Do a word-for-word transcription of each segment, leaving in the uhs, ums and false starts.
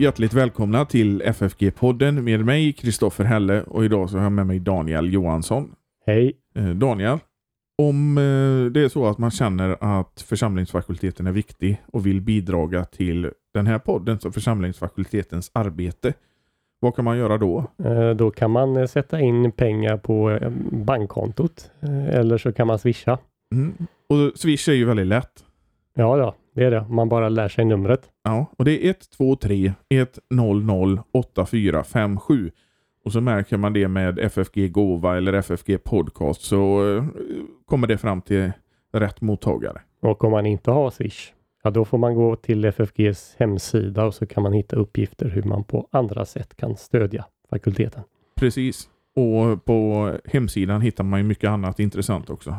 Hjärtligt välkomna till F F G-podden med mig Kristoffer Helle, och idag så har jag med mig Daniel Johansson. Hej. Daniel, om det är så att man känner att församlingsfakulteten är viktig och vill bidraga till den här podden och församlingsfakultetens arbete, vad kan man göra då? Då kan man sätta in pengar på bankkontot eller så kan man swisha. Mm. Och swish är ju väldigt lätt. Ja, ja. Det är det. Man bara lär sig numret. Ja, och det är ett två tre ett noll noll åtta fyra fem sju. Och så märker man det med F F G Gåva eller F F G Podcast, så kommer det fram till rätt mottagare. Och om man inte har Swish, ja då får man gå till F F Gs hemsida och så kan man hitta uppgifter hur man på andra sätt kan stödja fakulteten. Precis. Och på hemsidan hittar man ju mycket annat intressant också.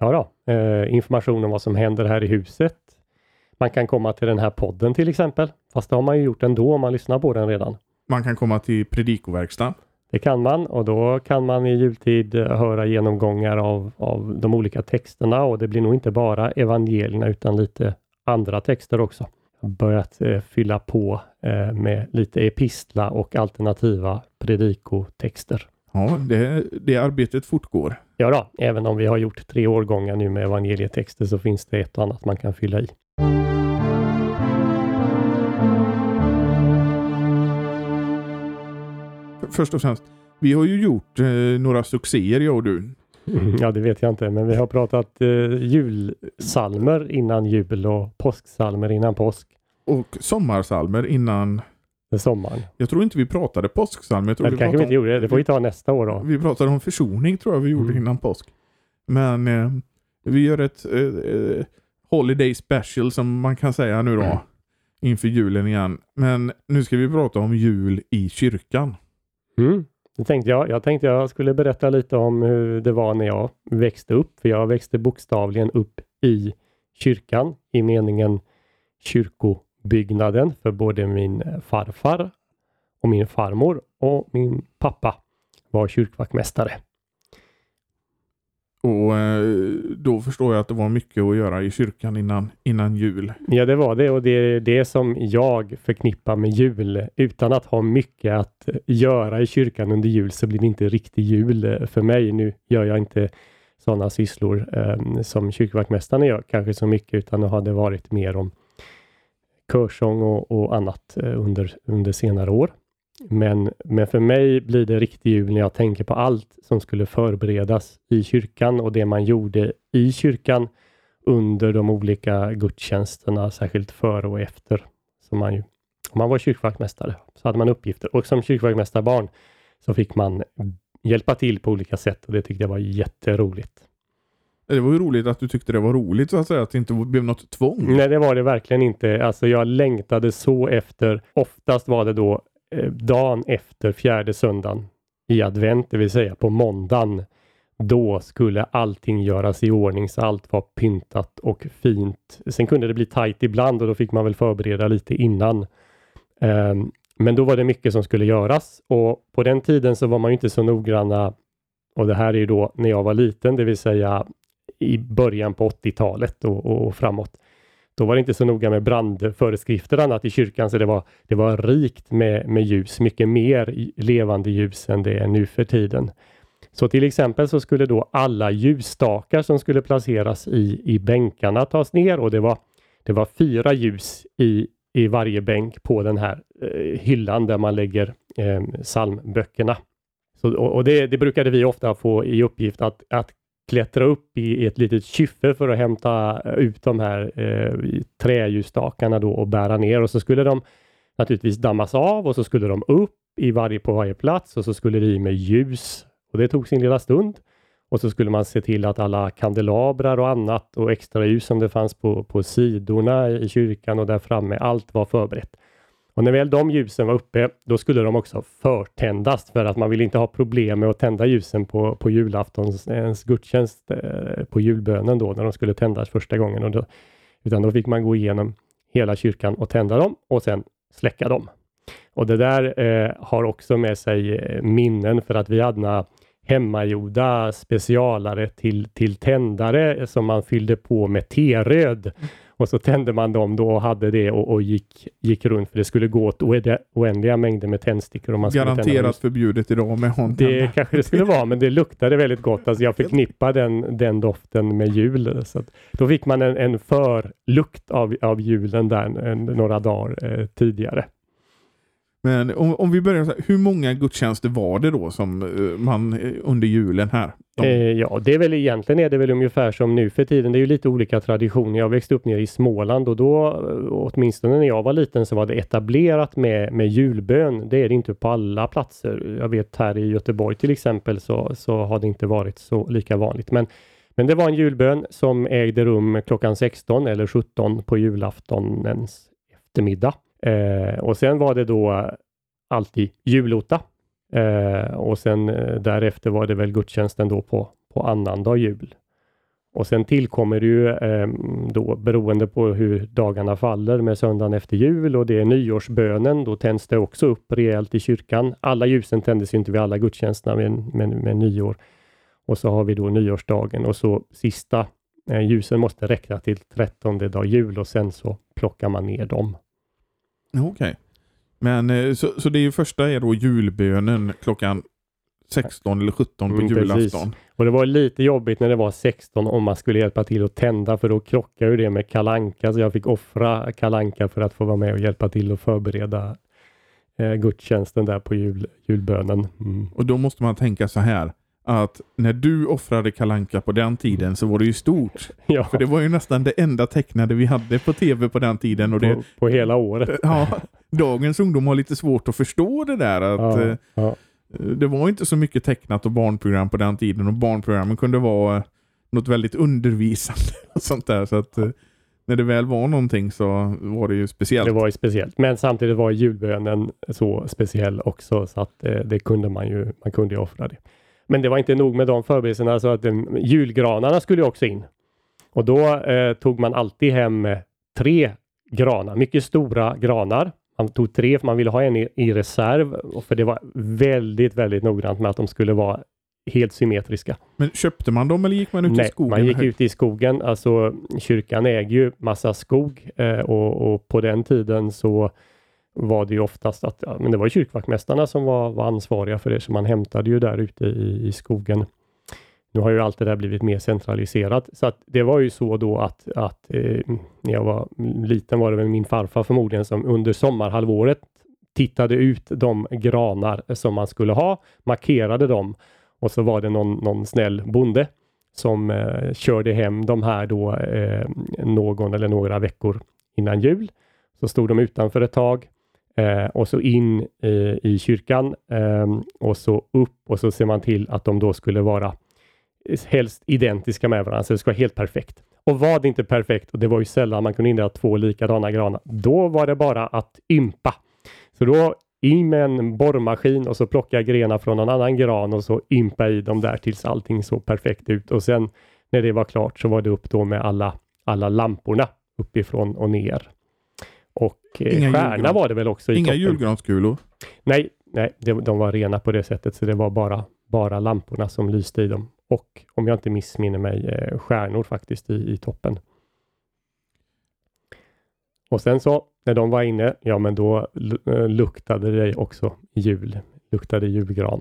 Ja då. Eh, information om vad som händer här i huset. Man kan komma till den här podden till exempel. Fast det har man ju gjort ändå om man lyssnar på den redan. Man kan komma till predikoverkstan. Det kan man, och då kan man i jultid höra genomgångar av, av de olika texterna. Och det blir nog inte bara evangelierna utan lite andra texter också. Jag har börjat eh, fylla på eh, med lite epistla och alternativa predikotexter. Ja, det, det arbetet fortgår. Ja då, även om vi har gjort tre årgångar nu med evangelietexter så finns det ett och annat man kan fylla i. Först och främst, vi har ju gjort eh, några succéer, jag och du. Mm, ja, det vet jag inte, men vi har pratat eh, julsalmer innan jul och påsksalmer innan påsk. Och sommarsalmer innan sommaren. Jag tror inte vi pratade påsksalmer. Jag tror det vi kanske vi inte om... gjorde, det får vi ta nästa år då. Vi pratade om försoning, tror jag vi gjorde mm. innan påsk. Men eh, vi gör ett eh, eh, holiday special som man kan säga nu då, mm. inför julen igen. Men nu ska vi prata om jul i kyrkan. Mm. Det tänkte jag. jag tänkte jag skulle berätta lite om hur det var när jag växte upp. För jag växte bokstavligen upp i kyrkan i meningen kyrkobyggnaden, för både min farfar och min farmor och min pappa var kyrkvaktmästare. Och då förstår jag att det var mycket att göra i kyrkan innan, innan jul. Ja, det var det, och det är det som jag förknippar med jul. Utan att ha mycket att göra i kyrkan under jul så blir det inte riktigt jul för mig. Nu gör jag inte sådana sysslor eh, som kyrkvaktmästaren gör kanske så mycket, utan det hade varit mer om körsång och, och annat under, under senare år. Men, men för mig blir det riktigt jul när jag tänker på allt som skulle förberedas i kyrkan och det man gjorde i kyrkan under de olika gudstjänsterna, särskilt före och efter. Så man ju, om man var kyrkvaktmästare så hade man uppgifter, och som kyrkvaktmästarbarn så fick man hjälpa till på olika sätt, och det tyckte jag var jätteroligt. Det var ju roligt att du tyckte det var roligt så att säga, att det inte blev något tvång. Nej, det var det verkligen inte. Alltså jag längtade så efter, oftast var det då dagen efter fjärde söndagen i advent, det vill säga på måndagen, då skulle allting göras i ordning så allt var pyntat och fint. Sen kunde det bli tajt ibland och då fick man väl förbereda lite innan. Men då var det mycket som skulle göras, och på den tiden så var man ju inte så noggranna, och det här är ju då när jag var liten, det vill säga i början på åttiotalet och, och framåt. Då var det inte så noga med brandföreskrifter annat i kyrkan, så det var, det var rikt med, med ljus, mycket mer levande ljus än det är nu för tiden. Så till exempel så skulle då alla ljusstakar som skulle placeras i, i bänkarna tas ner, och det var, det var fyra ljus i, i varje bänk på den här eh, hyllan där man lägger eh, psalmböckerna. Så, och och det, det brukade vi ofta få i uppgift att, att klättra upp i ett litet kyffe för att hämta ut de här eh, träljusstakarna då och bära ner, och så skulle de naturligtvis dammas av och så skulle de upp i varje, på varje plats, och så skulle det i med ljus, och det tog sin lilla stund, och så skulle man se till att alla kandelabrar och annat och extra ljus som det fanns på, på sidorna i kyrkan och där framme, allt var förberett. Och när väl de ljusen var uppe, då skulle de också förtändas, för att man vill inte ha problem med att tända ljusen på, på julaftons gudstjänst, eh, på julbönen då, när de skulle tändas första gången. Och då, utan då fick man gå igenom hela kyrkan och tända dem och sen släcka dem. Och det där eh, har också med sig minnen, för att vi hade några hemmagjorda specialare till, till tändare som man fyllde på med teröd. Och så tände man dem då och hade det och, och gick, gick runt. För det skulle gå åt oändliga mängder med tändstickor. Om man garanterat förbjudet idag med håndtändare. Det kanske det skulle vara, men det luktade väldigt gott. Alltså jag förknippar den, den doften med jul. Så att då fick man en, en förlukt av, av julen där en, några dagar eh, tidigare. Men om, om vi börjar så här, hur många gudstjänster var det då som man under julen här? De... Eh, ja, det är väl egentligen är det väl ungefär som nu för tiden. Det är ju lite olika traditioner. Jag växte upp nere i Småland och då, åtminstone när jag var liten, så var det etablerat med, med julbön. Det är det inte på alla platser. Jag vet här i Göteborg till exempel så, så har det inte varit så lika vanligt. Men, men det var en julbön som ägde rum klockan sexton eller sjutton på julaftonens eftermiddag. Eh, och sen var det då alltid julotta eh, och sen eh, därefter var det väl gudstjänsten då på, på annandag jul. Och sen tillkommer det ju eh, då beroende på hur dagarna faller med söndagen efter jul, och det är nyårsbönen, då tänds det också upp rejält i kyrkan. Alla ljusen tändes ju inte vid alla gudstjänsterna med, med, med nyår, och så har vi då nyårsdagen och så sista eh, ljusen måste räcka till trettonde dag jul och sen så plockar man ner dem. Okej. Okay. Men så, så det är ju första är då julbönen klockan sexton eller sjutton på mm, julafton. Och det var lite jobbigt när det var sexton om man skulle hjälpa till att tända, för då krockar ju det med kalanka, så jag fick offra kalanka för att få vara med och hjälpa till att förbereda eh, gudstjänsten där på jul, julbönen. Mm. Och då måste man tänka så här, att när du offrade kalanka på den tiden så var det ju stort. Ja. För det var ju nästan det enda tecknade vi hade på tv på den tiden. Och det, på, på hela året. Ja, dagens ungdom har lite svårt att förstå det där. Att, ja, ja. Det var inte så mycket tecknat och barnprogram på den tiden. Och barnprogrammen kunde vara något väldigt undervisande och sånt där. Så att när det väl var någonting så var det ju speciellt. Det var ju speciellt. Men samtidigt var julbönen så speciell också. Så att det kunde man ju, man kunde ju offra det. Men det var inte nog med de förberedelserna, så att de, julgranarna skulle också in. Och då eh, tog man alltid hem tre granar, mycket stora granar. Man tog tre för man ville ha en i, i reserv, och för det var väldigt, väldigt noggrant med att de skulle vara helt symmetriska. Men köpte man dem eller gick man ut Nej, i skogen? Nej, man gick ut i skogen. Alltså kyrkan äger ju massa skog eh, och, och på den tiden så... var det ju oftast att, ja, men det var ju kyrkvaktmästarna som var, var ansvariga för det, så man hämtade ju där ute i, i skogen. Nu har ju allt det där blivit mer centraliserat, så att det var ju så då att, att eh, när jag var liten var det väl min farfar förmodligen som under sommarhalvåret tittade ut de granar som man skulle ha, markerade dem, och så var det någon, någon snäll bonde som eh, körde hem de här då eh, någon eller några veckor innan jul. Så stod de utanför ett tag. Eh, och så in eh, i kyrkan eh, och så upp, och så ser man till att de då skulle vara helst identiska med varandra, så det skulle vara helt perfekt. Och var det inte perfekt, och det var ju sällan man kunde inreda två likadana granar, då var det bara att ympa. Så då in med en borrmaskin och så plocka grenar från någon annan gran och så ympa i dem där tills allting såg perfekt ut. Och sen när det var klart så var det upp då med alla, alla lamporna uppifrån och ner. Och eh, stjärna var det väl också i Inga toppen. Julgranskulor? Nej, nej det, de var rena på det sättet, så det var bara, bara lamporna som lyste i dem. Och om jag inte missminner mig stjärnor faktiskt i, i toppen. Och sen så, när de var inne, ja men då luktade det också jul. Luktade julgran.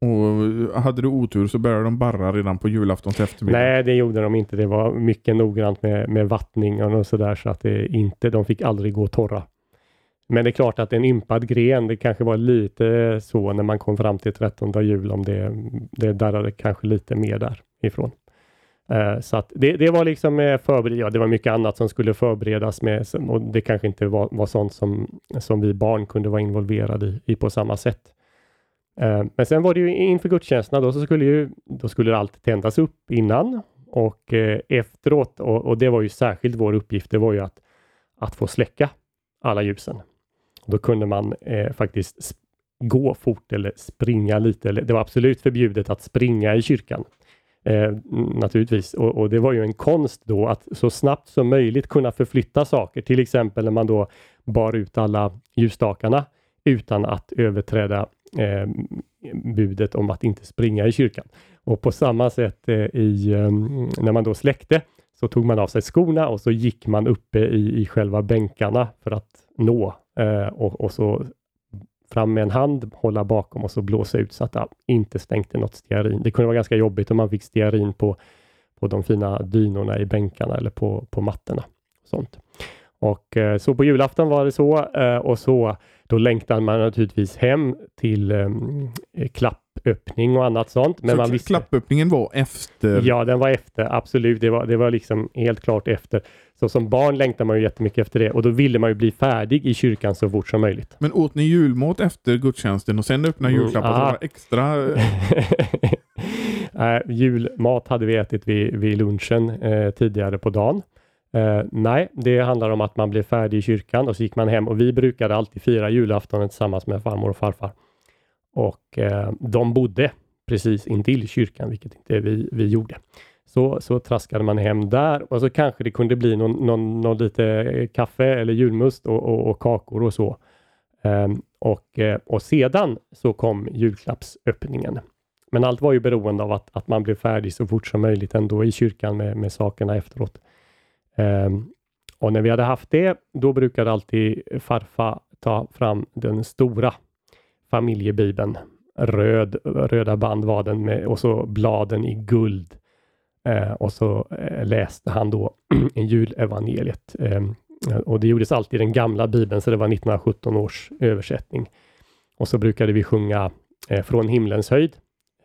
Och hade du otur så började de barra redan på julaftons eftermiddag. Nej, det gjorde de inte. Det var mycket noggrant med, med vattning och sådär, så att det inte, de fick aldrig gå torra. Men det är klart att en ympad gren, det kanske var lite så när man kom fram till trettonde jul, om det, det darrade kanske lite mer därifrån. Uh, så att det, det var liksom förbered- ja, det var mycket annat som skulle förberedas med, och det kanske inte var, var sånt som, som vi barn kunde vara involverade i, i på samma sätt. Men sen var det ju inför gudstjänsterna då, så skulle ju, då skulle det alltid tändas upp innan och eh, efteråt, och, och det var ju särskilt vår uppgift, det var ju att, att få släcka alla ljusen. Då kunde man eh, faktiskt sp- gå fort eller springa lite, eller, det var absolut förbjudet att springa i kyrkan eh, naturligtvis, och, och det var ju en konst då att så snabbt som möjligt kunna förflytta saker, till exempel när man då bar ut alla ljusstakarna utan att överträda Eh, budet om att inte springa i kyrkan. Och på samma sätt eh, i, eh, när man då släckte, så tog man av sig skorna och så gick man uppe i, i själva bänkarna för att nå. Eh, och, och så fram med en hand, hålla bakom och så blåsa ut så att det inte stänkte något stearin. Det kunde vara ganska jobbigt om man fick stearin på, på de fina dynorna i bänkarna eller på, på mattorna. Sånt. Och eh, så på julafton var det så. Eh, och så då längtade man naturligtvis hem till eh, klapp. öppning och annat sånt. Men så man visste, klappöppningen var efter? Ja, den var efter. Absolut. Det var, det var liksom helt klart efter. Så som barn längtade man ju jättemycket efter det. Och då ville man ju bli färdig i kyrkan så fort som möjligt. Men åt ni julmat efter gudstjänsten och sen öppna julklappar mm, så var extra... äh, julmat hade vi ätit vid, vid lunchen eh, tidigare på dagen. Eh, nej, det handlar om att man blev färdig i kyrkan och så gick man hem. Och vi brukade alltid fira julaftonen tillsammans med farmor och farfar. Och eh, de bodde precis intill kyrkan, vilket inte vi, vi gjorde. Så, så traskade man hem där och så kanske det kunde bli någon, någon, någon lite kaffe eller julmust och, och, och kakor och så. Eh, och, och sedan så kom julklappsöppningen. Men allt var ju beroende av att, att man blev färdig så fort som möjligt ändå i kyrkan med, med sakerna efteråt. Eh, och när vi hade haft det, då brukade alltid farfar ta fram den stora familjebibeln, röd, röda band var den med, och så bladen i guld. Eh, och så eh, läste han då julevangeliet. Eh, och det gjordes alltid i den gamla bibeln, så det var nittonhundrasjutton års översättning. Och så brukade vi sjunga eh, Från himlens höjd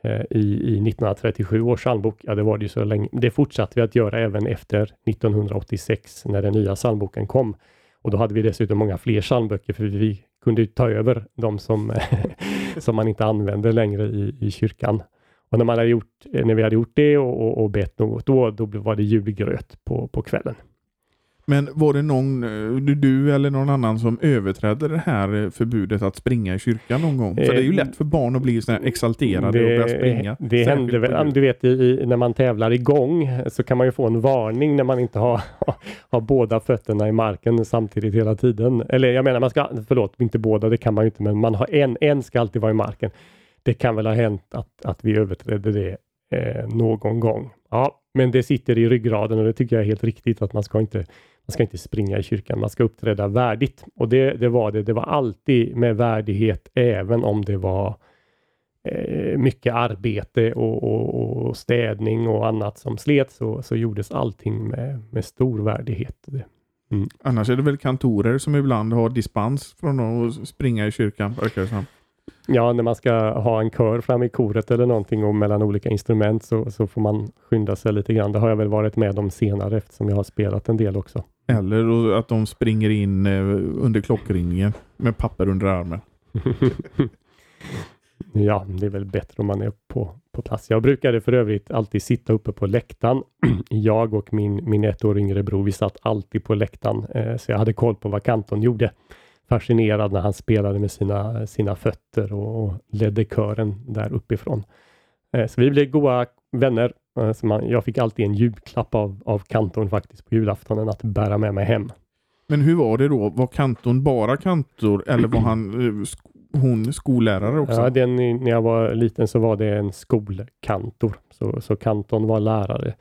eh, i, i nittonhundratrettiosju års psalmbok. Ja, det var det ju så länge. Det fortsatte vi att göra även efter nittonhundraåttiosex när den nya psalmboken kom. Och då hade vi dessutom många fler psalmböcker för vi kunde ju ta över de som, som man inte använde längre i, i kyrkan. Och när, man hade gjort, när vi hade gjort det och, och, och bett något då, då var det julgröt på, på kvällen. Men var det någon, du eller någon annan som överträdde det här förbudet att springa i kyrkan någon gång? För det är ju lätt för barn att bli så här exalterade det, och börja springa. Det händer väl, du vet i, när man tävlar igång så kan man ju få en varning när man inte har, har båda fötterna i marken samtidigt hela tiden. Eller jag menar, man ska, förlåt, inte båda, det kan man ju inte, men man har en, en ska alltid vara i marken. Det kan väl ha hänt att, att vi överträdde det eh, någon gång. Ja, men det sitter i ryggraden och det tycker jag är helt riktigt att man ska inte... Man ska inte springa i kyrkan, man ska uppträda värdigt. Och det, det var det. Det var alltid med värdighet även om det var eh, mycket arbete och, och, och städning och annat som slet så, så gjordes allting med, med stor värdighet. Mm. Annars är det väl kantorer som ibland har dispens från att springa i kyrkan. Ja, när man ska ha en kör fram i koret eller någonting och mellan olika instrument så, så får man skynda sig lite grann. Det har jag väl varit med om senare eftersom jag har spelat en del också. Eller att de springer in under klockringningen med papper under armen. Ja, det är väl bättre om man är på, på plats. Jag brukade för övrigt alltid sitta uppe på läktaren. Jag och min, min ett år yngre bror, vi satt alltid på läktaren. Så jag hade koll på vad kanton gjorde. Fascinerad när han spelade med sina, sina fötter och ledde kören där uppifrån. Så vi blev goda vänner. Så man, jag fick alltid en julklapp av, av kantorn faktiskt på julaftonen att bära med mig hem. Men hur var det då? Var kantorn bara kantor eller var han, hon skollärare också? Ja, den, när jag var liten så var det en skolkantor. Så, så kantorn var lärare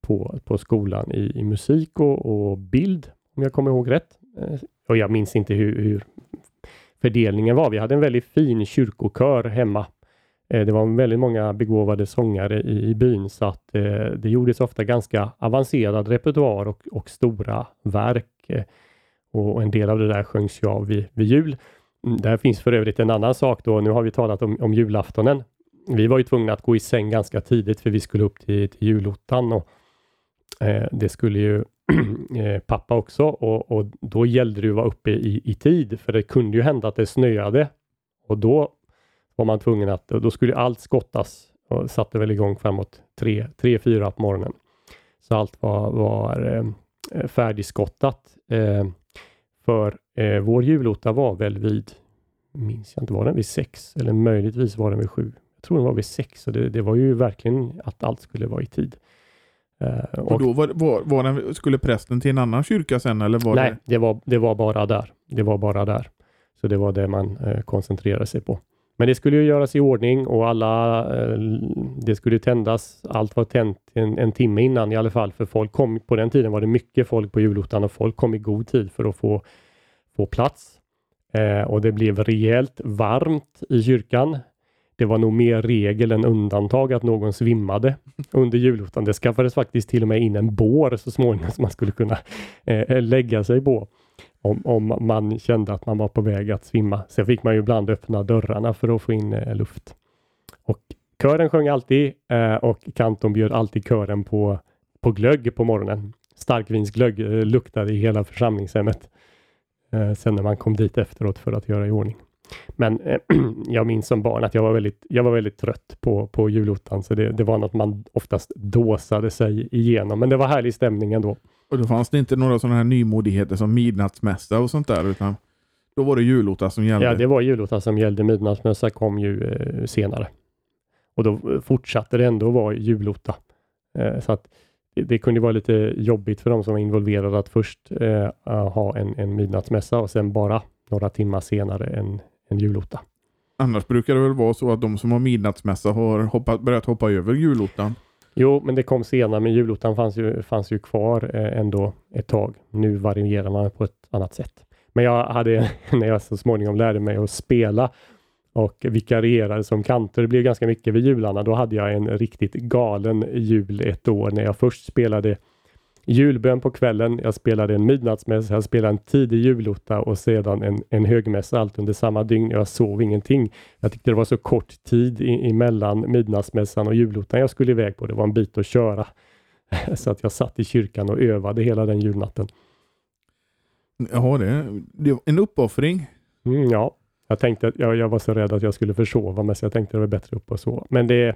på, på skolan i, i musik och, och bild om jag kommer ihåg rätt. Och jag minns inte hur, hur fördelningen var. Vi hade en väldigt fin kyrkokör hemma. Eh, det var väldigt många begåvade sångare i, i byn. Så att eh, det gjordes ofta ganska avancerad repertoar och, och stora verk. Eh, och en del av det där sjöngs jag vid, vid jul. Där finns för övrigt en annan sak då. Nu har vi talat om, om julaftonen. Vi var ju tvungna att gå i säng ganska tidigt för vi skulle upp till, till julottan. Och, eh, det skulle ju... pappa också och, och då gällde det ju att vara uppe i, i tid för det kunde ju hända att det snöade och då var man tvungen att då skulle allt skottas och satte väl igång framåt tre, tre, fyra på morgonen så allt var, var eh, färdigskottat eh, för eh, vår julotta var väl vid minns jag inte, var den vid sex eller möjligtvis var den vid sju, jag tror den var vid sex och det, det var ju verkligen att allt skulle vara i tid. Uh, och, och då var, var, var den, skulle prästen till en annan kyrka sen eller var nej, det? Nej, det var, det var bara där. Det var bara där. Så det var det man uh, koncentrerade sig på. Men det skulle ju göras i ordning och alla, det skulle tändas, allt var tänt en, en timme innan i alla fall, för folk kom, på den tiden var det mycket folk på julottan och folk kom i god tid för att få, få plats. Eh, och det blev rejält varmt i kyrkan. Det var nog mer regel än undantag att någon svimmade under julottan. Det skaffades faktiskt till och med in en bår så småningom som man skulle kunna eh, lägga sig på. Om, om man kände att man var på väg att svimma. Sen fick man ju ibland öppna dörrarna för att få in eh, luft. Och kören sjöng alltid eh, och kanton bjöd alltid kören på, på glögg på morgonen. Starkvinsglögg eh, luktade i hela församlingshemmet. Eh, sen när man kom dit efteråt för att göra i ordning. Men eh, jag minns som barn att jag var väldigt, jag var väldigt trött på, på julottan. Så det, det var något man oftast dåsade sig igenom. Men det var härlig stämning ändå. Och då fanns det inte några sådana här nymodigheter som midnattsmässa och sånt där, utan då var det julotta som gällde. Ja, det var julotta som gällde. Midnattsmässa kom ju eh, senare. Och då fortsatte det ändå vara julotta. Eh, så att det, det kunde vara lite jobbigt för de som var involverade att först eh, ha en, en midnattsmässa och sen bara några timmar senare en, en julotta. Annars brukar det väl vara så att de som har midnattsmässa har hoppat, börjat hoppa över julottan. Jo, men det kom senare, men julottan fanns ju, fanns ju kvar eh, ändå ett tag. Nu varierar man på ett annat sätt. Men jag hade, när jag så småningom lärde mig att spela och vikarierade som kantor, det blev ganska mycket vid jularna. Då hade jag en riktigt galen jul ett år när jag först spelade julbön på kvällen. Jag spelade en midnattsmässa, jag spelade en tidig julotta och sedan en, en högmässa, allt under samma dygn. Jag sov ingenting. Jag tyckte det var så kort tid i, emellan midnattsmässan och julottan jag skulle iväg på. Det var en bit att köra. Så att jag satt i kyrkan och övade hela den julnatten. Jaha, det, det var en uppoffring. Mm, ja, jag tänkte att jag, jag var så rädd att jag skulle försova mig, så jag tänkte att det var bättre upp och så. Men det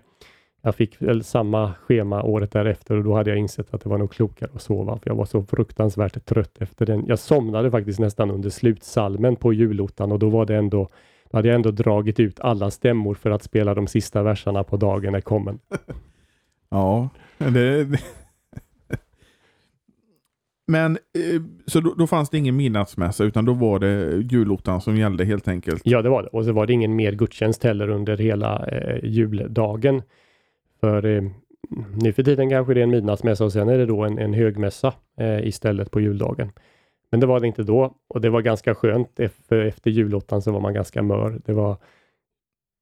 Jag fick väl samma schema året därefter och då hade jag insett att det var nog klokare att sova, för jag var så fruktansvärt trött efter den. Jag somnade faktiskt nästan under slutsalmen på julottan, och då var det ändå, då hade jag ändå dragit ut alla stämmor för att spela de sista versarna på dagen är kommen. Ja, det, det. Men så då, då fanns det ingen midnattsmässa, utan då var det julottan som gällde helt enkelt. Ja, det var det. Och så var det ingen mer gudstjänst heller under hela eh, juldagen. För eh, nu för tiden kanske det är en midnattsmässa och sen är det då en, en högmässa eh, istället på juldagen. Men det var det inte då, och det var ganska skönt. Efter julottan så var man ganska mör. Det var,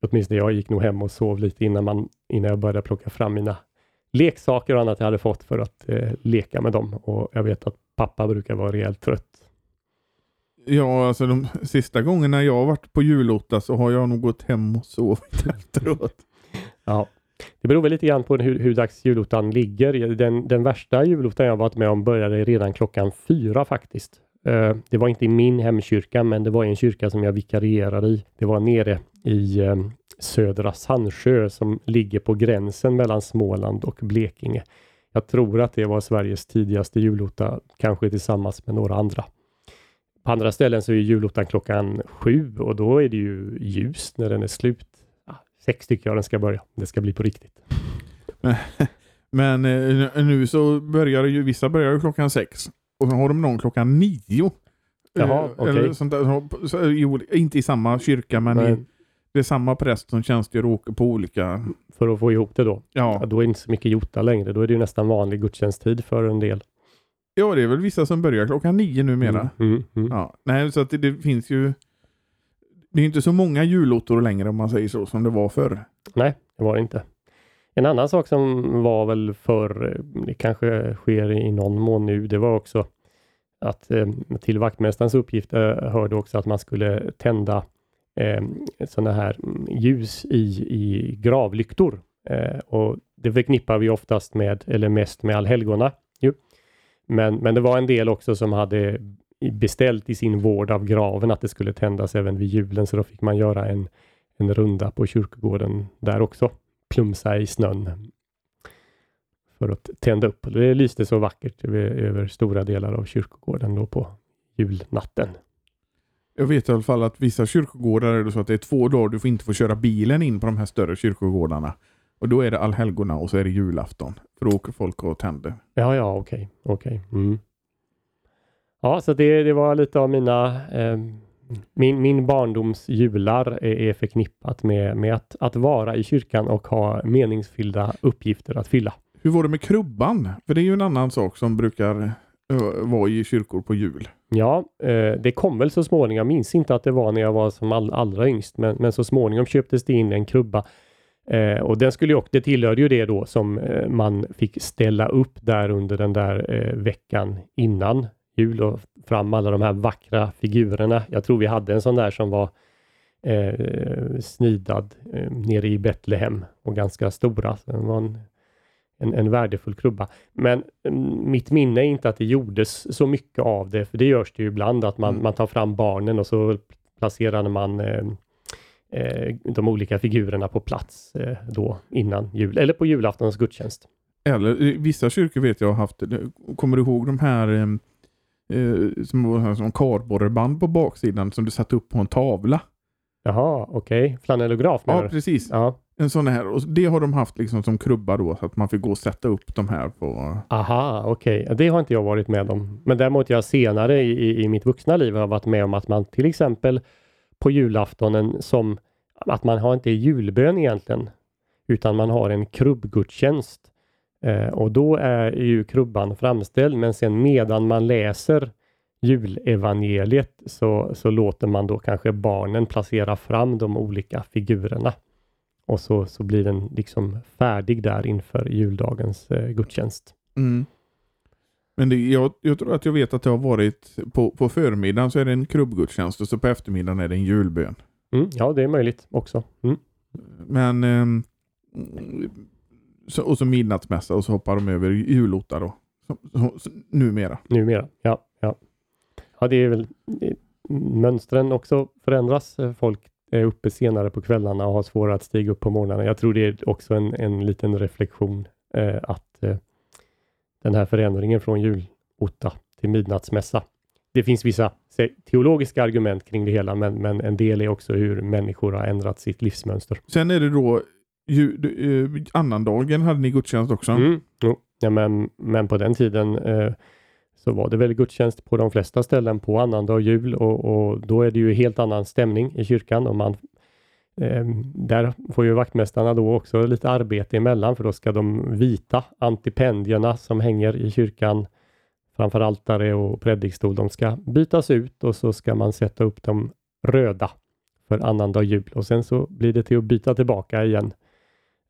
åtminstone jag gick nog hem och sov lite innan, man, innan jag började plocka fram mina leksaker och annat jag hade fått för att eh, leka med dem. Och jag vet att pappa brukar vara rejält trött. Ja, alltså de sista gångerna jag har varit på julotta så har jag nog gått hem och sovit efteråt. Ja. Det beror väl lite grann på hur, hur dags julottan ligger. Den, den värsta julottan jag varit med om började redan klockan fyra faktiskt. Eh, det var inte i min hemkyrka, men det var en kyrka som jag vikarierade i. Det var nere i eh, Södra Sandsjö som ligger på gränsen mellan Småland och Blekinge. Jag tror att det var Sveriges tidigaste julotta, kanske tillsammans med några andra. På andra ställen så är julottan klockan sju och då är det ju ljust när den är slut. Sex tycker jag den ska börja. Det ska bli på riktigt. Men nu så börjar ju, vissa börjar ju klockan sex. Och så har de någon klockan nio. Jaha, okej. Okay. Inte i samma kyrka, men, men. I, det är samma präst som tjänstgör och åker på olika. För att få ihop det då. Ja. Ja, då är det inte så mycket jota längre. Då är det ju nästan vanlig gudstjänsttid för en del. Ja, det är väl vissa som börjar klockan nio numera. Mm, mm, mm. Ja. Nej, så att det, det finns ju... Det är inte så många julottor längre om man säger så som det var förr. Nej, det var det inte. En annan sak som var väl förr, det kanske sker i någon mån nu, det var också att till vaktmästarens uppgift hörde också att man skulle tända eh, sådana här ljus i, i gravlyktor. Eh, och det förknippar vi oftast med, eller mest med allhelgona. Jo. Men, men det var en del också som hade beställt i sin vård av graven att det skulle tändas även vid julen, så då fick man göra en, en runda på kyrkogården där också, plumsa i snön för att tända upp. Det lyste så vackert över stora delar av kyrkogården då på julnatten. Jag vet i alla fall att vissa kyrkogårdar är det så att det är två dagar du får inte få köra bilen in på de här större kyrkogårdarna, och då är det allhelgona och så är det julafton, för då åker folk och tänder. Ja, ja, okej, okej. Mm. Ja, så det, det var lite av mina eh, Min, min barndoms jular är, är förknippat med, med att, att vara i kyrkan och ha meningsfyllda uppgifter att fylla. Hur var det med krubban? För det är ju en annan sak som brukar vara i kyrkor på jul. Ja, eh, det kom väl så småningom. Jag minns inte att det var när jag var som all, allra yngst. Men, men så småningom köptes det in en krubba. Eh, och den skulle ju, det tillhörde ju det då som eh, man fick ställa upp där under den där eh, veckan innan jul och fram alla de här vackra figurerna. Jag tror vi hade en sån där som var eh, snidad eh, nere i Betlehem och ganska stora. Så den var en, en, en värdefull krubba. Men m- mitt minne är inte att det gjordes så mycket av det, för det görs det ju ibland att man, mm. man tar fram barnen och så placerar man eh, eh, de olika figurerna på plats eh, då innan jul eller på julaftons gudstjänst. Eller vissa kyrkor vet jag har haft, kommer du ihåg de här eh, Eh, som var som kardborreband på baksidan som du satte upp på en tavla. Jaha, okej. Okay. Flanellograf. Ja, precis. Ja. En sån här. Och det har de haft liksom som krubba då, så att man fick gå och sätta upp de här på... Aha, okej. Okay. Det har inte jag varit med om. Men däremot jag senare i, i mitt vuxna liv har varit med om att man till exempel på julaftonen som... Att man har inte julbön egentligen, utan man har en krubbgudstjänst. Eh, och då är ju krubban framställd, men sen medan man läser julevangeliet så, så låter man då kanske barnen placera fram de olika figurerna. Och så, så blir den liksom färdig där inför juldagens eh, gudstjänst. Mm. Men det, jag, jag tror att jag vet att det har varit på, på förmiddagen så är det en krubbgudstjänst och så på eftermiddagen är det en julbön. Mm, ja, det är möjligt också. Mm. Men... Eh, Så, och så midnattsmässa och så hoppar de över julotar då. Så, så, så, numera. Numera, ja, ja. Ja, det är väl... Mönstren också förändras. Folk är uppe senare på kvällarna och har svårare att stiga upp på morgonen. Jag tror det är också en, en liten reflektion eh, att eh, den här förändringen från julota till midnattsmässa. Det finns vissa teologiska argument kring det hela, men, men en del är också hur människor har ändrat sitt livsmönster. Sen är det då... Uh, annandagen hade ni gudstjänst också? Mm, jo. Ja, men, men på den tiden uh, så var det väl gudstjänst på de flesta ställen på annandag och jul och, och då är det ju helt annan stämning i kyrkan och man uh, där får ju vaktmästarna då också lite arbete emellan, för då ska de vita antipendierna som hänger i kyrkan framför altare och predikstol, de ska bytas ut och så ska man sätta upp de röda för annandag och jul och sen så blir det till att byta tillbaka igen.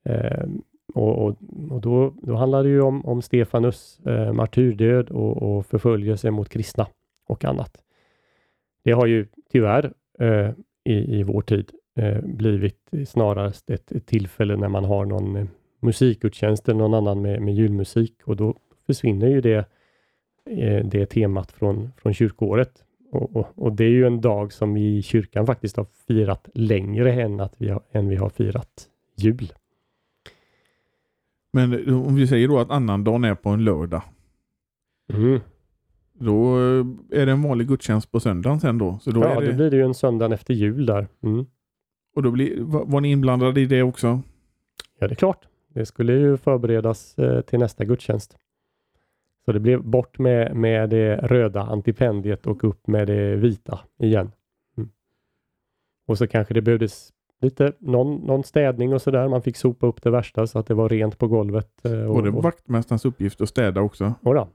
Eh, och, och, och då, då handlar det ju om, om Stefanus eh, martyrdöd och, och förföljelse mot kristna och annat. Det har ju tyvärr eh, i, i vår tid eh, blivit snarare ett, ett tillfälle när man har någon eh, musikutjänst eller någon annan med, med julmusik, och då försvinner ju det, eh, det temat från, från kyrkåret. Och, och, och det är ju en dag som vi i kyrkan faktiskt har firat längre än, att vi, har, än vi har firat jul. Men om vi säger då att annandagen är på en lördag. Mm. Då är det en vanlig gudstjänst på söndagen sen då. Så då ja, är det... då blir det ju en söndag efter jul där. Mm. Och då blir... var ni inblandade i det också? Ja, det är klart. Det skulle ju förberedas eh, till nästa gudstjänst. Så det blev bort med, med det röda antipendiet och upp med det vita igen. Mm. Och så kanske det behövdes... Lite någon, någon städning och sådär. Man fick sopa upp det värsta så att det var rent på golvet. Och, och det var vaktmästarens uppgift att städa också. Och då,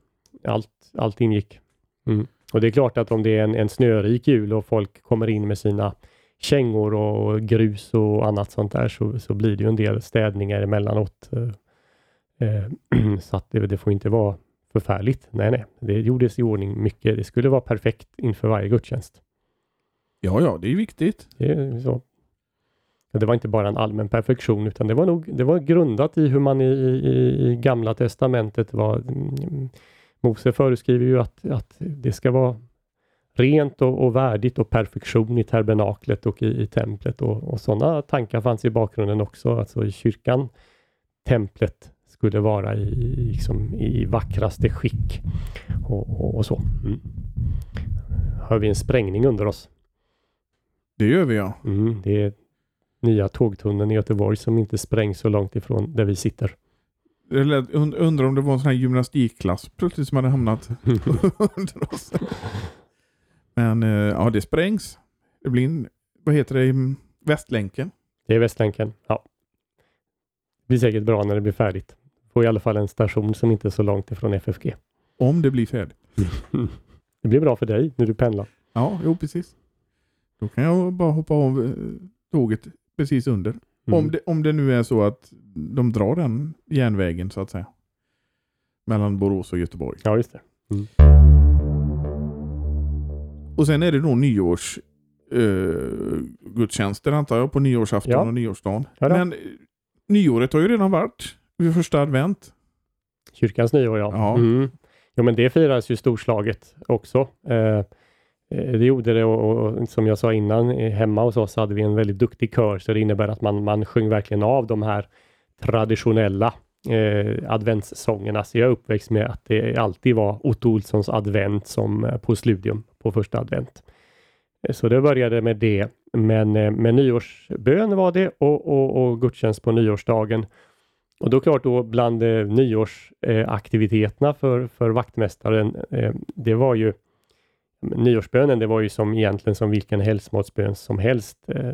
allt, allt ingick. Mm. Och det är klart att om det är en, en snörik jul och folk kommer in med sina kängor och, och grus och annat sånt där. Så, så blir det ju en del städningar emellanåt. Eh, så att det, det får inte vara förfärligt. Nej, nej. Det gjordes i ordning mycket. Det skulle vara perfekt inför varje gudstjänst. Ja, ja. Det är viktigt. Det är så. Det var inte bara en allmän perfektion, utan det var nog det var grundat i hur man i, i, i Gamla testamentet var. Mose föreskriver ju att, att det ska vara rent och, och värdigt och perfektion i tabernaklet och i, i templet. Och, och sådana tankar fanns i bakgrunden också. Alltså i kyrkan, templet skulle vara i, liksom, i vackraste skick och, och, och så. Mm. Hör vi en sprängning under oss? Det gör vi, ja. Mm, det är nya tågtunneln i Göteborg som inte sprängs så långt ifrån där vi sitter. Jag undrar om det var en sån här gymnastikklass plötsligt som hade hamnat under oss. Men ja, det sprängs. Det blir en, vad heter det, Västlänken. Det är Västlänken, ja. Det blir säkert bra när det blir färdigt. Får i alla fall en station som inte är så långt ifrån F F G. Om det blir färdigt. Det blir bra för dig när du pendlar. Ja, jo precis. Då kan jag bara hoppa av tåget precis under. Mm. Om, det, om det nu är så att de drar den järnvägen så att säga. Mellan Borås och Göteborg. Ja, just det. Mm. Och sen är det då nyårs uh, gudstjänster antar jag på nyårsafton ja. och nyårsdagen. Ja, men nyåret har ju redan varit vid första advent. Kyrkans nyår, ja. Ja. Mm. Jo, men det firas ju storslaget också. Eh, det gjorde det och, och som jag sa innan, hemma hos oss hade vi en väldigt duktig kör. Så det innebär att man, man sjöng verkligen av de här traditionella eh, adventssångerna. Så jag är uppväxt med att det alltid var Otto Olsons advent som eh, på Sludium på första advent. Så det började med det. Men eh, med nyårsbön var det och, och, och gudstjänst på nyårsdagen. Och då klart då bland eh, nyårsaktiviteterna eh, för, för vaktmästaren, eh, det var ju nyårsbönen, det var ju som egentligen som vilken helgmatsbön som helst eh,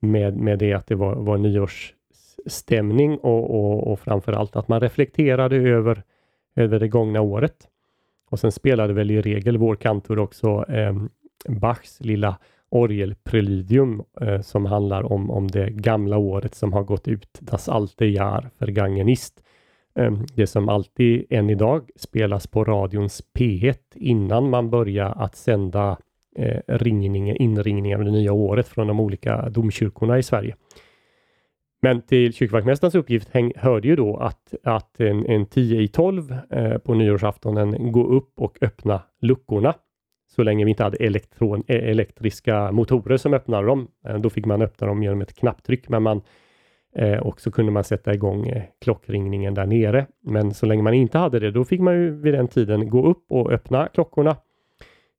med, med det att det var, var nyårsstämning och, och, och framförallt att man reflekterade över, över det gångna året. Och sen spelade väl i regel vår kantor också eh, Bachs lilla orgelpreludium eh, som handlar om, om det gamla året som har gått ut, das alte Jahr vergangen ist. Eh, det som alltid än idag spelas på radions P ett innan man börjar att sända eh, ringningen, inringningen av det nya året från de olika domkyrkorna i Sverige. Men till kyrkvaktmästarens uppgift häng, hörde ju då att, att en, en tio i tolv eh, på nyårsaftonen gå upp och öppna luckorna. Så länge vi inte hade elektron, elektriska motorer som öppnade dem. Då fick man öppna dem genom ett knapptryck. Men man, eh, och så kunde man sätta igång eh, klockringningen där nere. Men så länge man inte hade det, då fick man ju vid den tiden gå upp och öppna klockorna.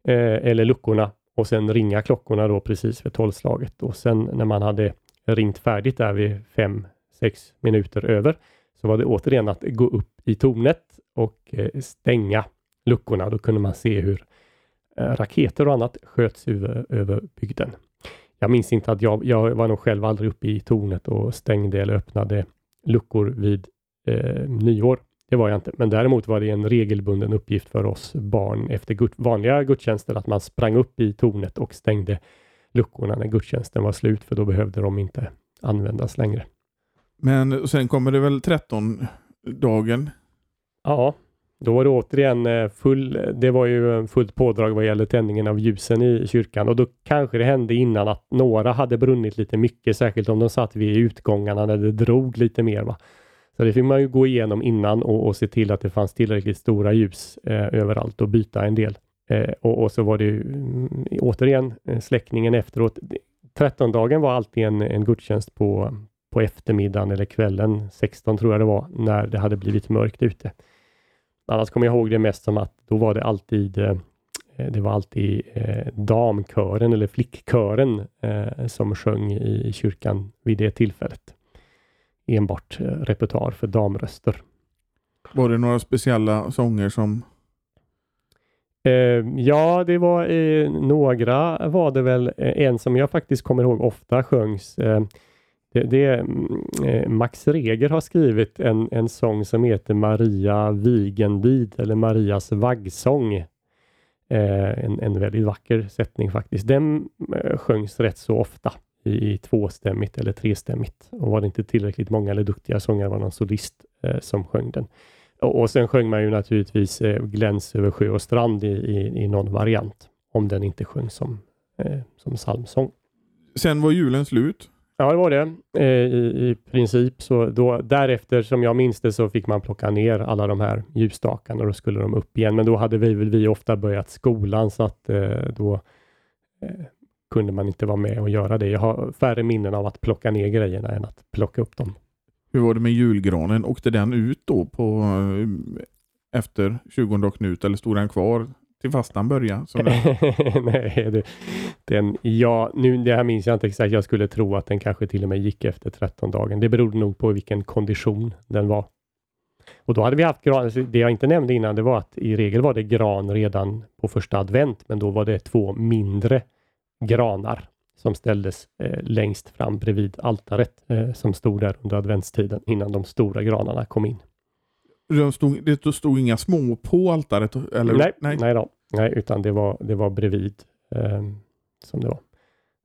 Eh, eller luckorna. Och sen ringa klockorna då precis vid tolvslaget. Och sen när man hade ringt färdigt där vid fem, sex minuter över. Så var det återigen att gå upp i tornet och eh, stänga luckorna. Då kunde man se hur raketer och annat sköts över, över bygden. Jag minns inte att jag, jag var nog själv aldrig uppe i tornet och stängde eller öppnade luckor vid eh, nyår. Det var jag inte. Men däremot var det en regelbunden uppgift för oss barn efter gud, vanliga gudstjänster att man sprang upp i tornet och stängde luckorna när gudstjänsten var slut för då behövde de inte användas längre. Men sen kommer det väl trettondagen? Ja. Då var det återigen full, det var ju fullt pådrag vad gäller tändningen av ljusen i kyrkan. Och då kanske det hände innan att några hade brunnit lite mycket. Särskilt om de satt vid utgångarna när det drog lite mer. Va? Så det fick man ju gå igenom innan och, och se till att det fanns tillräckligt stora ljus eh, överallt och byta en del. Eh, och, och så var det ju, mm, återigen släckningen efteråt. trettondagen var alltid en, en gudstjänst på, på eftermiddagen eller kvällen. sexton tror jag det var när det hade blivit mörkt ute. Annars kommer jag ihåg det mest som att då var det alltid, det var alltid damkören eller flickkören som sjöng i kyrkan vid det tillfället. Enbart repertoar för damröster. Var det några speciella sånger som? Ja, det var några var det väl. En som jag faktiskt kommer ihåg ofta sjöngs. Det, det, Max Reger har skrivit en, en sång som heter Maria Vigenbid eller Marias vaggsång. Eh, en, en väldigt vacker sättning faktiskt. Den eh, sjöngs rätt så ofta i, i tvåstämmigt eller trestämmigt. Och var det inte tillräckligt många eller duktiga sångare var någon solist eh, som sjöng den. Och, och sen sjöng man ju naturligtvis eh, Gläns över sjö och strand i, i, i någon variant. Om den inte sjöngs som, eh, som psalmsång. Sen var julen slut. Ja, det var det. Eh, i, i princip så då, därefter som jag minns det så fick man plocka ner alla de här ljusstakarna och då skulle de upp igen. Men då hade vi väl vi ofta börjat skolan så att eh, då eh, kunde man inte vara med och göra det. Jag har färre minnen av att plocka ner grejerna än att plocka upp dem. Hur var det med julgranen? Åkte den ut då på eh, efter tjugonde Knut eller stod den kvar? Till fastan börja. Nej, det, den, ja, nu, det här minns jag inte exakt. Jag skulle tro att den kanske till och med gick efter trettondagen. Det berodde nog på vilken kondition den var. Och då hade vi haft gran. Det jag inte nämnde innan det var att i regel var det gran redan på första advent. Men då var det två mindre granar som ställdes eh, längst fram bredvid altaret eh, som stod där under adventstiden innan de stora granarna kom in. De stod, det stod inga små på altaret? Eller? Nej, nej. Nej, då. nej, utan det var, det var bredvid eh, som det var.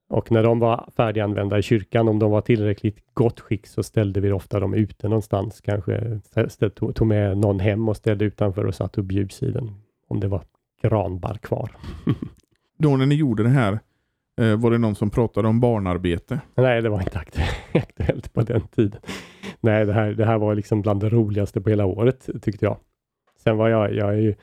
Och när de var färdiganvända i kyrkan, om de var tillräckligt gott skick, så ställde vi ofta dem ute någonstans. Kanske ställde, tog med någon hem och ställde utanför och satt upp ljus i den, om det var granbar kvar. Då när ni gjorde det här, var det någon som pratade om barnarbete? Nej, det var inte aktuellt på den tiden. Nej, det här, det här var liksom bland det roligaste på hela året, tyckte jag. Sen var jag, jag är ju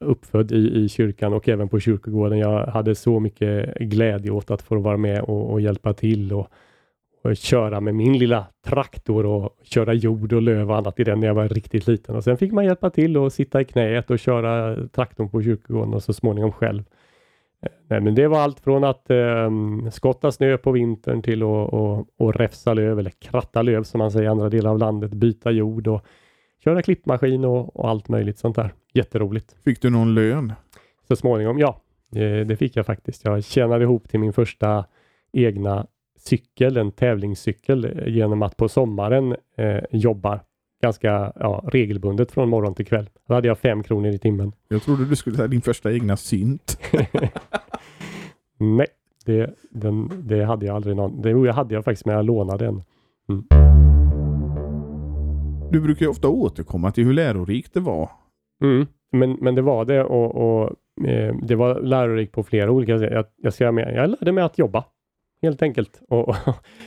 uppfödd i, i kyrkan och även på kyrkogården. Jag hade så mycket glädje åt att få vara med och, och hjälpa till och, och köra med min lilla traktor och köra jord och löv och annat i den när jag var riktigt liten. Och sen fick man hjälpa till och sitta i knät och köra traktorn på kyrkogården och så småningom själv. Nej, men det var allt från att eh, skotta snö på vintern till att och, och räfsa löv eller kratta löv som man säger i andra delar av landet, byta jord och köra klippmaskin och, och allt möjligt sånt där. Jätteroligt. Fick du någon lön? Så småningom, ja. Det, det fick jag faktiskt. Jag tjänade ihop till min första egna cykel, en tävlingscykel, genom att på sommaren eh, jobba ganska ja, regelbundet från morgon till kväll. Då hade jag fem kronor i timmen. Jag trodde du skulle säga din första egna synt. Nej, det, den, det hade jag aldrig någon. Det hade jag faktiskt, men jag lånade den. Mm. Du brukar ju ofta återkomma till hur lärorikt det var. Mm, men, men det var det och, och eh, det var lärorikt på flera olika sätt. Jag, jag, ska med, jag lärde mig att jobba, helt enkelt. Och, och,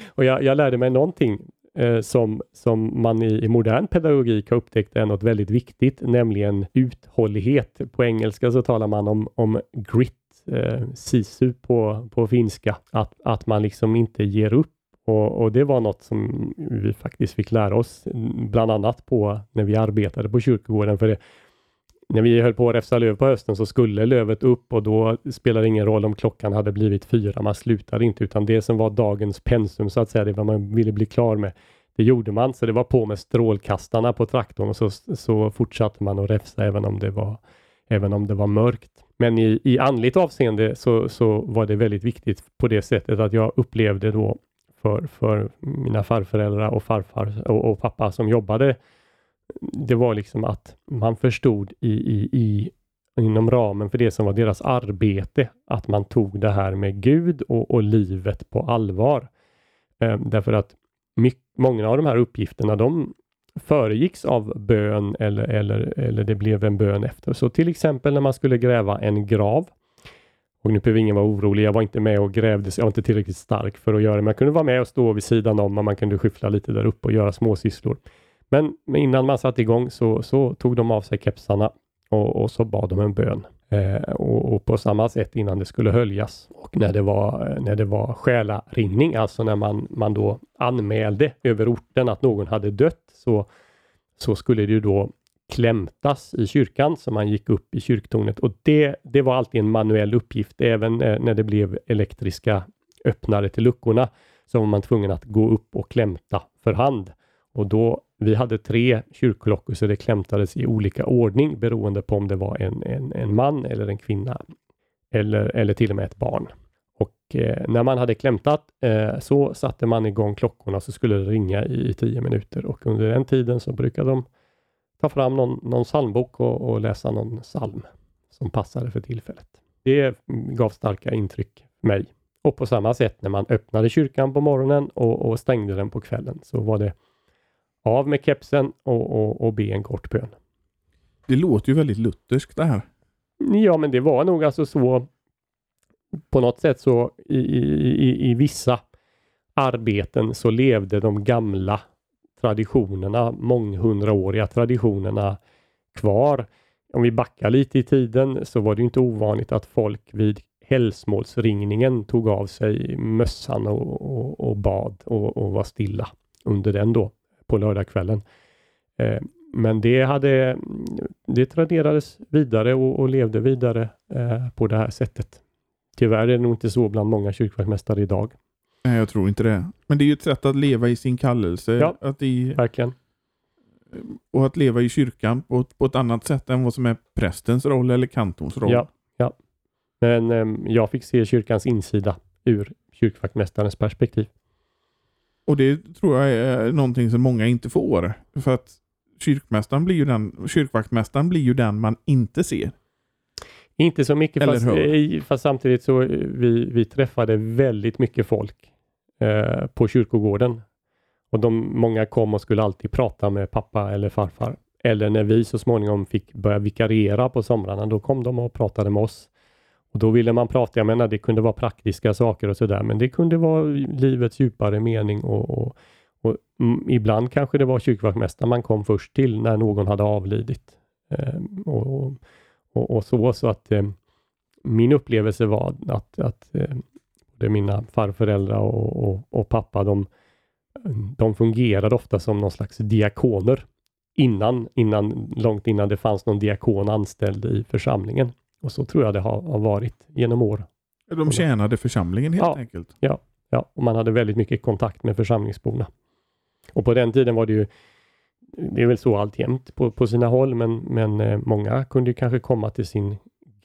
och jag, jag lärde mig någonting eh, som, som man i, i modern pedagogik har upptäckt är något väldigt viktigt, nämligen uthållighet. På engelska så talar man om, om grit, eh, sisu på, på finska. Att, att man liksom inte ger upp. Och, och det var något som vi faktiskt fick lära oss, bland annat på när vi arbetade på kyrkogården. För det, när vi höll på att räfsa löv på hösten så skulle lövet upp och då spelade det ingen roll om klockan hade blivit fyra. Man slutade inte, utan det som var dagens pensum så att säga, det var man ville bli klar med, det gjorde man. Så det var på med strålkastarna på traktorn och så, så fortsatte man att räfsa även om det var, även om det var mörkt. Men i, i andligt avseende så, så var det väldigt viktigt på det sättet att jag upplevde då För, för mina farföräldrar och farfar och, och pappa som jobbade, det var liksom att man förstod i, i, i, inom ramen för det som var deras arbete, att man tog det här med Gud och, och livet på allvar. Eh, därför att mycket, många av de här uppgifterna, de föregicks av bön eller, eller, eller det blev en bön efter. Så till exempel när man skulle gräva en grav. Och nu behöver ingen vara orolig, jag var inte med och grävde, jag var inte tillräckligt stark för att göra det. Men jag kunde vara med och stå vid sidan om och man kunde skyffla lite där uppe och göra småsysslor. Men innan man satt igång så, så tog de av sig kepsarna och, och så bad de en bön. Eh, och, och på samma sätt innan det skulle höljas. Och när det var, när det var själaringning, alltså när man, man då anmälde över orten att någon hade dött, så, så skulle det ju då klämtas i kyrkan, så man gick upp i kyrktornet, och det, det var alltid en manuell uppgift. Även när det blev elektriska öppnare till luckorna så var man tvungen att gå upp och klämta för hand, och då, vi hade tre kyrkklockor så det klämtades i olika ordning beroende på om det var en, en, en man eller en kvinna eller, eller till och med ett barn. Och eh, när man hade klämtat eh, så satte man igång klockorna, så skulle det ringa i tio minuter, och under den tiden så brukade de ta fram någon, någon psalmbok och, och läsa någon psalm som passade för tillfället. Det gav starka intryck för mig. Och på samma sätt när man öppnade kyrkan på morgonen och, och stängde den på kvällen, så var det av med kepsen och, och, och be en kort bön. Det låter ju väldigt lutherskt det här. Ja, men det var nog alltså så på något sätt, så i, i, i vissa arbeten så levde de gamla traditionerna, månghundraåriga traditionerna kvar. Om vi backar lite i tiden så var det ju inte ovanligt att folk vid helgsmålsringningen tog av sig mössan och, och, och bad och, och var stilla under den då på lördagskvällen. Eh, men det hade det traderades vidare och, och levde vidare eh, på det här sättet. Tyvärr är det nog inte så bland många kyrkvaktmästare idag. Nej, jag tror inte det. Men det är ju ett sätt att leva i sin kallelse. Ja, att i, verkligen. Och att leva i kyrkan på, på ett annat sätt än vad som är prästens roll eller kantons roll. Ja, ja. Men eh, jag fick se kyrkans insida ur kyrkvaktmästarens perspektiv. Och det tror jag är någonting som många inte får. För att kyrkmästaren blir ju den, kyrkvaktmästaren blir ju den man inte ser. Inte så mycket, fast, fast samtidigt så vi, vi träffade väldigt mycket folk eh, på kyrkogården. Och de, många kom och skulle alltid prata med pappa eller farfar. Eller när vi så småningom fick börja vikariera på somrarna, då kom de och pratade med oss. Och då ville man prata, jag menar det kunde vara praktiska saker och sådär. Men det kunde vara livets djupare mening och, och, och m, ibland kanske det var kyrkvaktmästaren man kom först till när någon hade avlidit. Ehm, och, och, och så, så att eh, min upplevelse var att, att eh, det mina farföräldrar och, och, och pappa, de, de fungerade ofta som någon slags diakoner. Innan, innan, långt innan det fanns någon diakon anställd i församlingen. Och så tror jag det har varit genom år. De tjänade församlingen helt ja, enkelt. Ja, ja, och man hade väldigt mycket kontakt med församlingsborna. Och på den tiden var det ju, det är väl så alltjämt på, på sina håll, men, men många kunde ju kanske komma till sin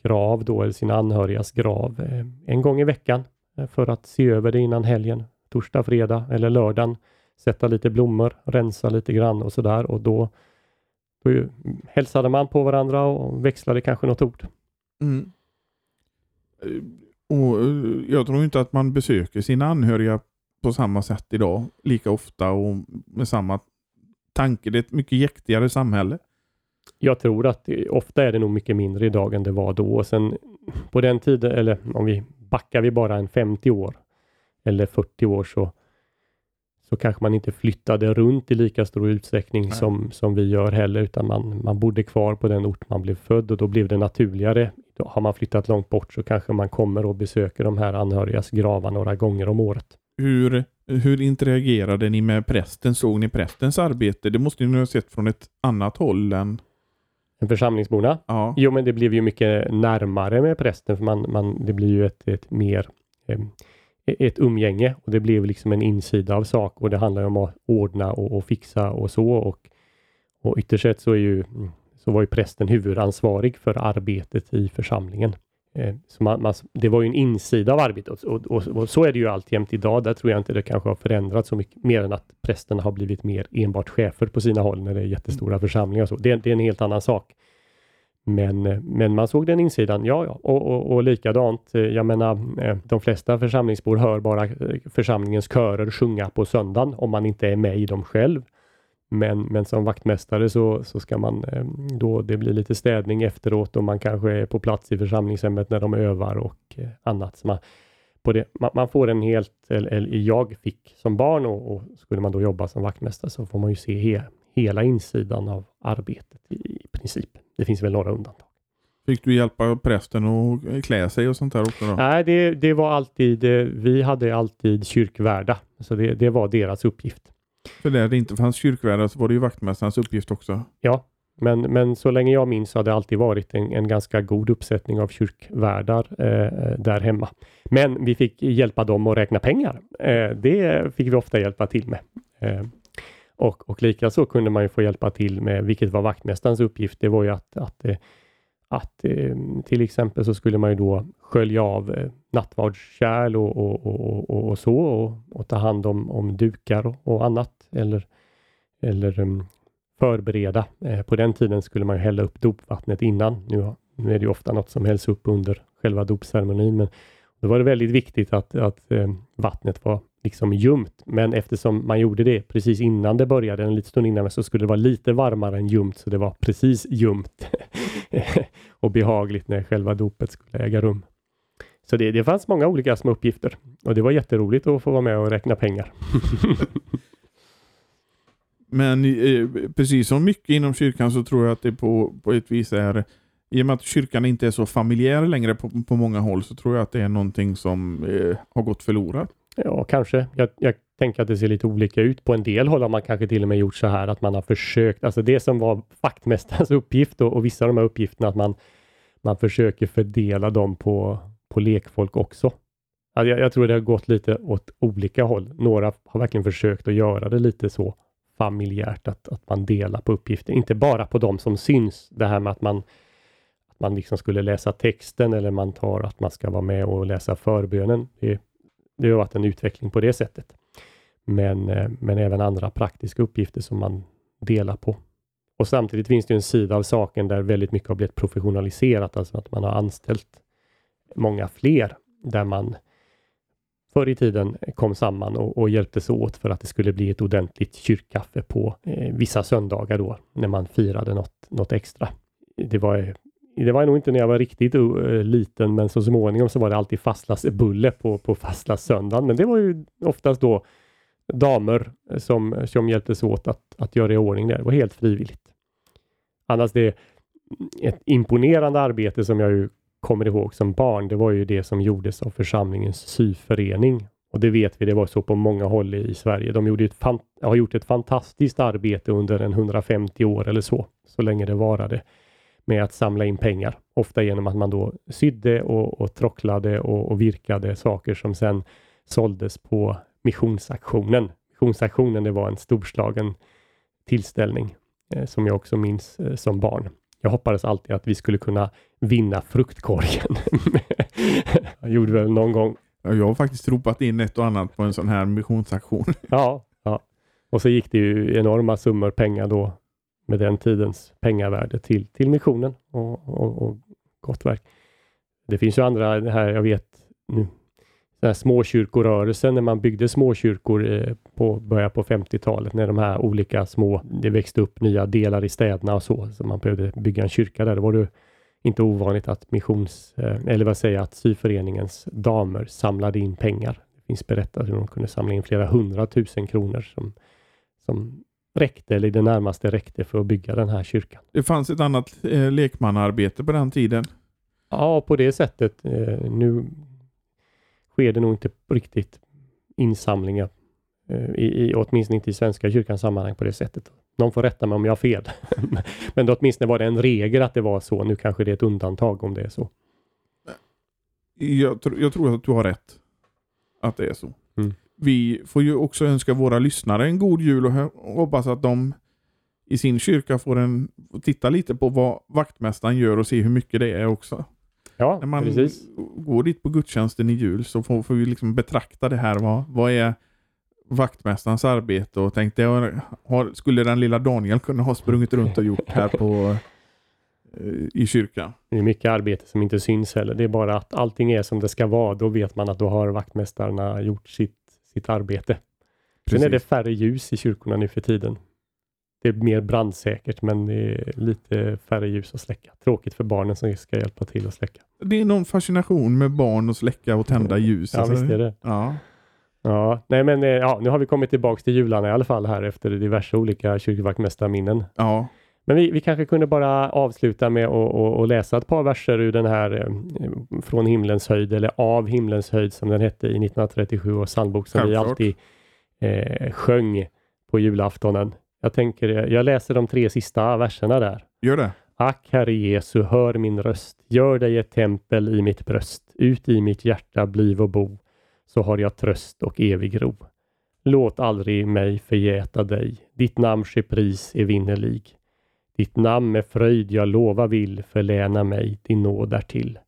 grav då, eller sina anhörigas grav en gång i veckan för att se över det innan helgen. Torsdag, fredag eller lördagen. Sätta lite blommor, rensa lite grann och sådär. Och då, då ju, hälsade man på varandra och växlade kanske något ord. Mm. Och jag tror inte att man besöker sina anhöriga på samma sätt idag. Lika ofta och med samma tanke. Det är ett mycket jäktigare samhälle. Jag tror att det, ofta är det nog mycket mindre idag än det var då. Och sen på den tiden, eller om vi backar vi bara en femtio år eller fyrtio år så så kanske man inte flyttade runt i lika stor utsträckning som, som vi gör heller, utan man, man bodde kvar på den ort man blev född och då blev det naturligare. Då har man flyttat långt bort så kanske man kommer och besöker de här anhörigas gravar några gånger om året. Hur, hur interagerade ni med prästen? Såg ni prästens arbete? Det måste ni ha sett från ett annat håll än... En församlingsborna? Ja. Jo, men det blev ju mycket närmare med prästen för man, man, det blir ju ett, ett mer... Eh, ett umgänge och det blev liksom en insida av sak och det handlar om att ordna och, och fixa och så och, och ytterst sett så, är ju, så var ju prästen huvudansvarig för arbetet i församlingen. Eh, så man, man, det var ju en insida av arbetet och, och, och så är det ju alltjämt idag. Där tror jag inte det kanske har förändrats så mycket mer än att prästen har blivit mer enbart chefer på sina håll när det är jättestora församlingar och så. Det, det är en helt annan sak. Men, men man såg den insidan, ja, ja. Och, och, och likadant, jag menar, de flesta församlingsbor hör bara församlingens körer sjunga på söndagen om man inte är med i dem själv. Men, men som vaktmästare så, så ska man, då det blir lite städning efteråt och man kanske är på plats i församlingshemmet när de övar och annat. Så man, på det, man, man får en helt, eller, eller jag fick som barn och, och skulle man då jobba som vaktmästare så får man ju se he, hela insidan av arbetet i, i princip. Det finns väl några undantag. Fick du hjälpa prästen att klä sig och sånt här också då? Nej, det, det var alltid, vi hade alltid kyrkvärda. Så det, det var deras uppgift. För där det inte fanns kyrkvärda så var det ju vaktmästarens uppgift också. Ja, men, men så länge jag minns hade det alltid varit en, en ganska god uppsättning av kyrkvärdar eh, där hemma. Men vi fick hjälpa dem att räkna pengar. Eh, det fick vi ofta hjälpa till med. Eh, Och, och lika så kunde man ju få hjälpa till med, vilket var vaktmästarens uppgift, det var ju att, att, att, att till exempel så skulle man ju då skölja av nattvardskärl och, och, och, och, och så och, och ta hand om, om dukar och, och annat eller, eller förbereda. På den tiden skulle man ju hälla upp dopvattnet innan, nu, nu är det ju ofta något som hälls upp under själva dopceremonin men då var det väldigt viktigt att, att vattnet var liksom ljumt, men eftersom man gjorde det precis innan det började, en liten stund innan så skulle det vara lite varmare än ljumt så det var precis ljumt och behagligt när själva dopet skulle äga rum. Så det, det fanns många olika små uppgifter och det var jätteroligt att få vara med och räkna pengar. Men eh, precis som mycket inom kyrkan så tror jag att det på, på ett vis är, i och med att kyrkan inte är så familjär längre på, på många håll så tror jag att det är någonting som eh, har gått förlorat. Ja, kanske. Jag, jag tänker att det ser lite olika ut. På en del håll har man kanske till och med gjort så här att man har försökt, alltså det som var vaktmästarens uppgift och, och vissa av de här uppgifterna att man, man försöker fördela dem på, på lekfolk också. Alltså jag, jag tror det har gått lite åt olika håll. Några har verkligen försökt att göra det lite så familjärt att, att man delar på uppgifter. Inte bara på dem som syns. Det här med att man man liksom skulle läsa texten eller man tar att man ska vara med och läsa förbönen. Det, det har varit en utveckling på det sättet. Men, men även andra praktiska uppgifter som man delar på. Och samtidigt finns det en sida av saken där väldigt mycket har blivit professionaliserat. Alltså att man har anställt många fler där man förr i tiden kom samman och, och hjälptes åt för att det skulle bli ett ordentligt kyrkkaffe på eh, vissa söndagar då när man firade något, något extra. Det var, det var nog inte när jag var riktigt uh, liten, men så småningom så var det alltid fastlas bulle på, på fastlas söndagen. Men det var ju oftast då damer som, som hjälptes åt att, att göra i ordning där. Det var helt frivilligt. Annars det ett imponerande arbete som jag ju kommer ihåg som barn, det var ju det som gjordes av församlingens syförening. Och det vet vi, det var så på många håll i Sverige. De gjorde ett fan, har gjort ett fantastiskt arbete under en hundrafemtio år eller så, så länge det varade, med att samla in pengar. Ofta genom att man då sydde och, och trocklade och, och virkade saker som sen såldes på missionsaktionen. Missionsaktionen, det var en storslagen tillställning eh, som jag också minns eh, som barn. Jag hoppades alltid att vi skulle kunna vinna fruktkorgen. Jag gjorde väl någon gång. Jag har faktiskt ropat in ett och annat på en sån här missionsaktion. Ja, ja. Och så gick det ju enorma summor pengar då med den tidens pengavärde till, till missionen och, och, och gott verk. Det finns ju andra här, jag vet nu. Den här småkyrkorörelsen, när man byggde småkyrkor på början på femtiotalet, när de här olika små, det växte upp nya delar i städerna och så, så man behövde bygga en kyrka där. Då var det inte ovanligt att missions, eller vad säger, att syföreningens damer samlade in pengar. Det finns berättat hur de kunde samla in flera hundratusen kronor som, som räckte, eller i det närmaste räckte, för att bygga den här kyrkan. Det fanns ett annat eh, lekmanarbete på den tiden? Ja, på det sättet. Eh, nu sker det nog inte riktigt insamlingar eh, i, i, åtminstone inte i Svenska kyrkans sammanhang på det sättet. De får rätta mig om jag har fel. Men då åtminstone var det en regel att det var så. Nu kanske det är ett undantag om det är så. Jag, tr- jag tror att du har rätt att det är så. Mm. Vi får ju också önska våra lyssnare en god jul och hoppas att de i sin kyrka får en, titta lite på vad vaktmästaren gör och se hur mycket det är också. Ja, när man precis går dit på gudstjänsten i jul så får, får vi liksom betrakta det här. Vad, vad är vaktmästarens arbete? Och tänkte jag, har, skulle den lilla Daniel kunna ha sprungit runt och gjort här på, i kyrkan? Det är mycket arbete som inte syns heller. Det är bara att allting är som det ska vara. Då vet man att då har vaktmästarna gjort sitt, sitt arbete. Precis. Sen är det färre ljus i kyrkorna nu för tiden. Det är mer brandsäkert, men det är lite färre ljus att släcka. Tråkigt för barnen som ska hjälpa till att släcka. Det är någon fascination med barn att släcka och tända ljus. Ja, visst är det. Ja. Ja, nej men ja, nu har vi kommit tillbaka till jularna i alla fall här efter diverse olika kyrkvaktmästarminnen. Ja. Men vi, vi kanske kunde bara avsluta med att läsa ett par verser ur den här Från himlens höjd, eller Av himlens höjd som den hette i nittonhundratrettiosju, och psalmbok som vi alltid eh, sjöng på julaftonen. Jag tänker, jag läser de tre sista verserna där. Gör det. Ack, Herre Jesu, hör min röst. Gör dig ett tempel i mitt bröst. Ut i mitt hjärta bliv och bo. Så har jag tröst och evig ro. Låt aldrig mig förgäta dig. Ditt namns pris är vinnerlig. Ditt namn med fröjd jag lova vill. Förläna mig din nåd därtill.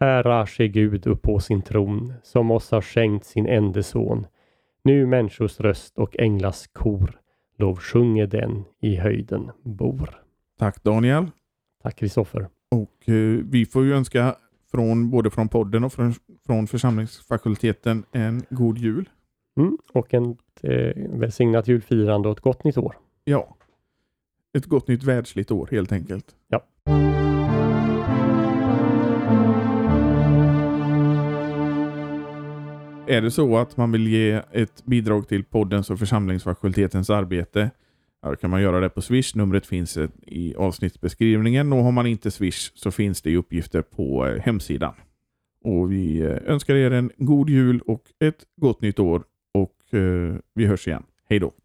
Ära sig Gud upp på sin tron, som oss har skänkt sin ende son. Nu människors röst och änglars kor. Lovsjunger den i höjden bor. Tack Daniel. Tack Kristoffer. Och eh, vi får ju önska från, både från podden och från, från församlingsfakulteten en god jul. Mm, och en eh, välsignat julfirande och ett gott nytt år. Ja, ett gott nytt världsligt år helt enkelt. Ja. Är det så att man vill ge ett bidrag till poddens och församlingsfakultetens arbete, då kan man göra det på Swish. Numret finns i avsnittsbeskrivningen, och har man inte Swish så finns det uppgifter på hemsidan. Och vi önskar er en god jul och ett gott nytt år, och vi hörs igen. Hej då!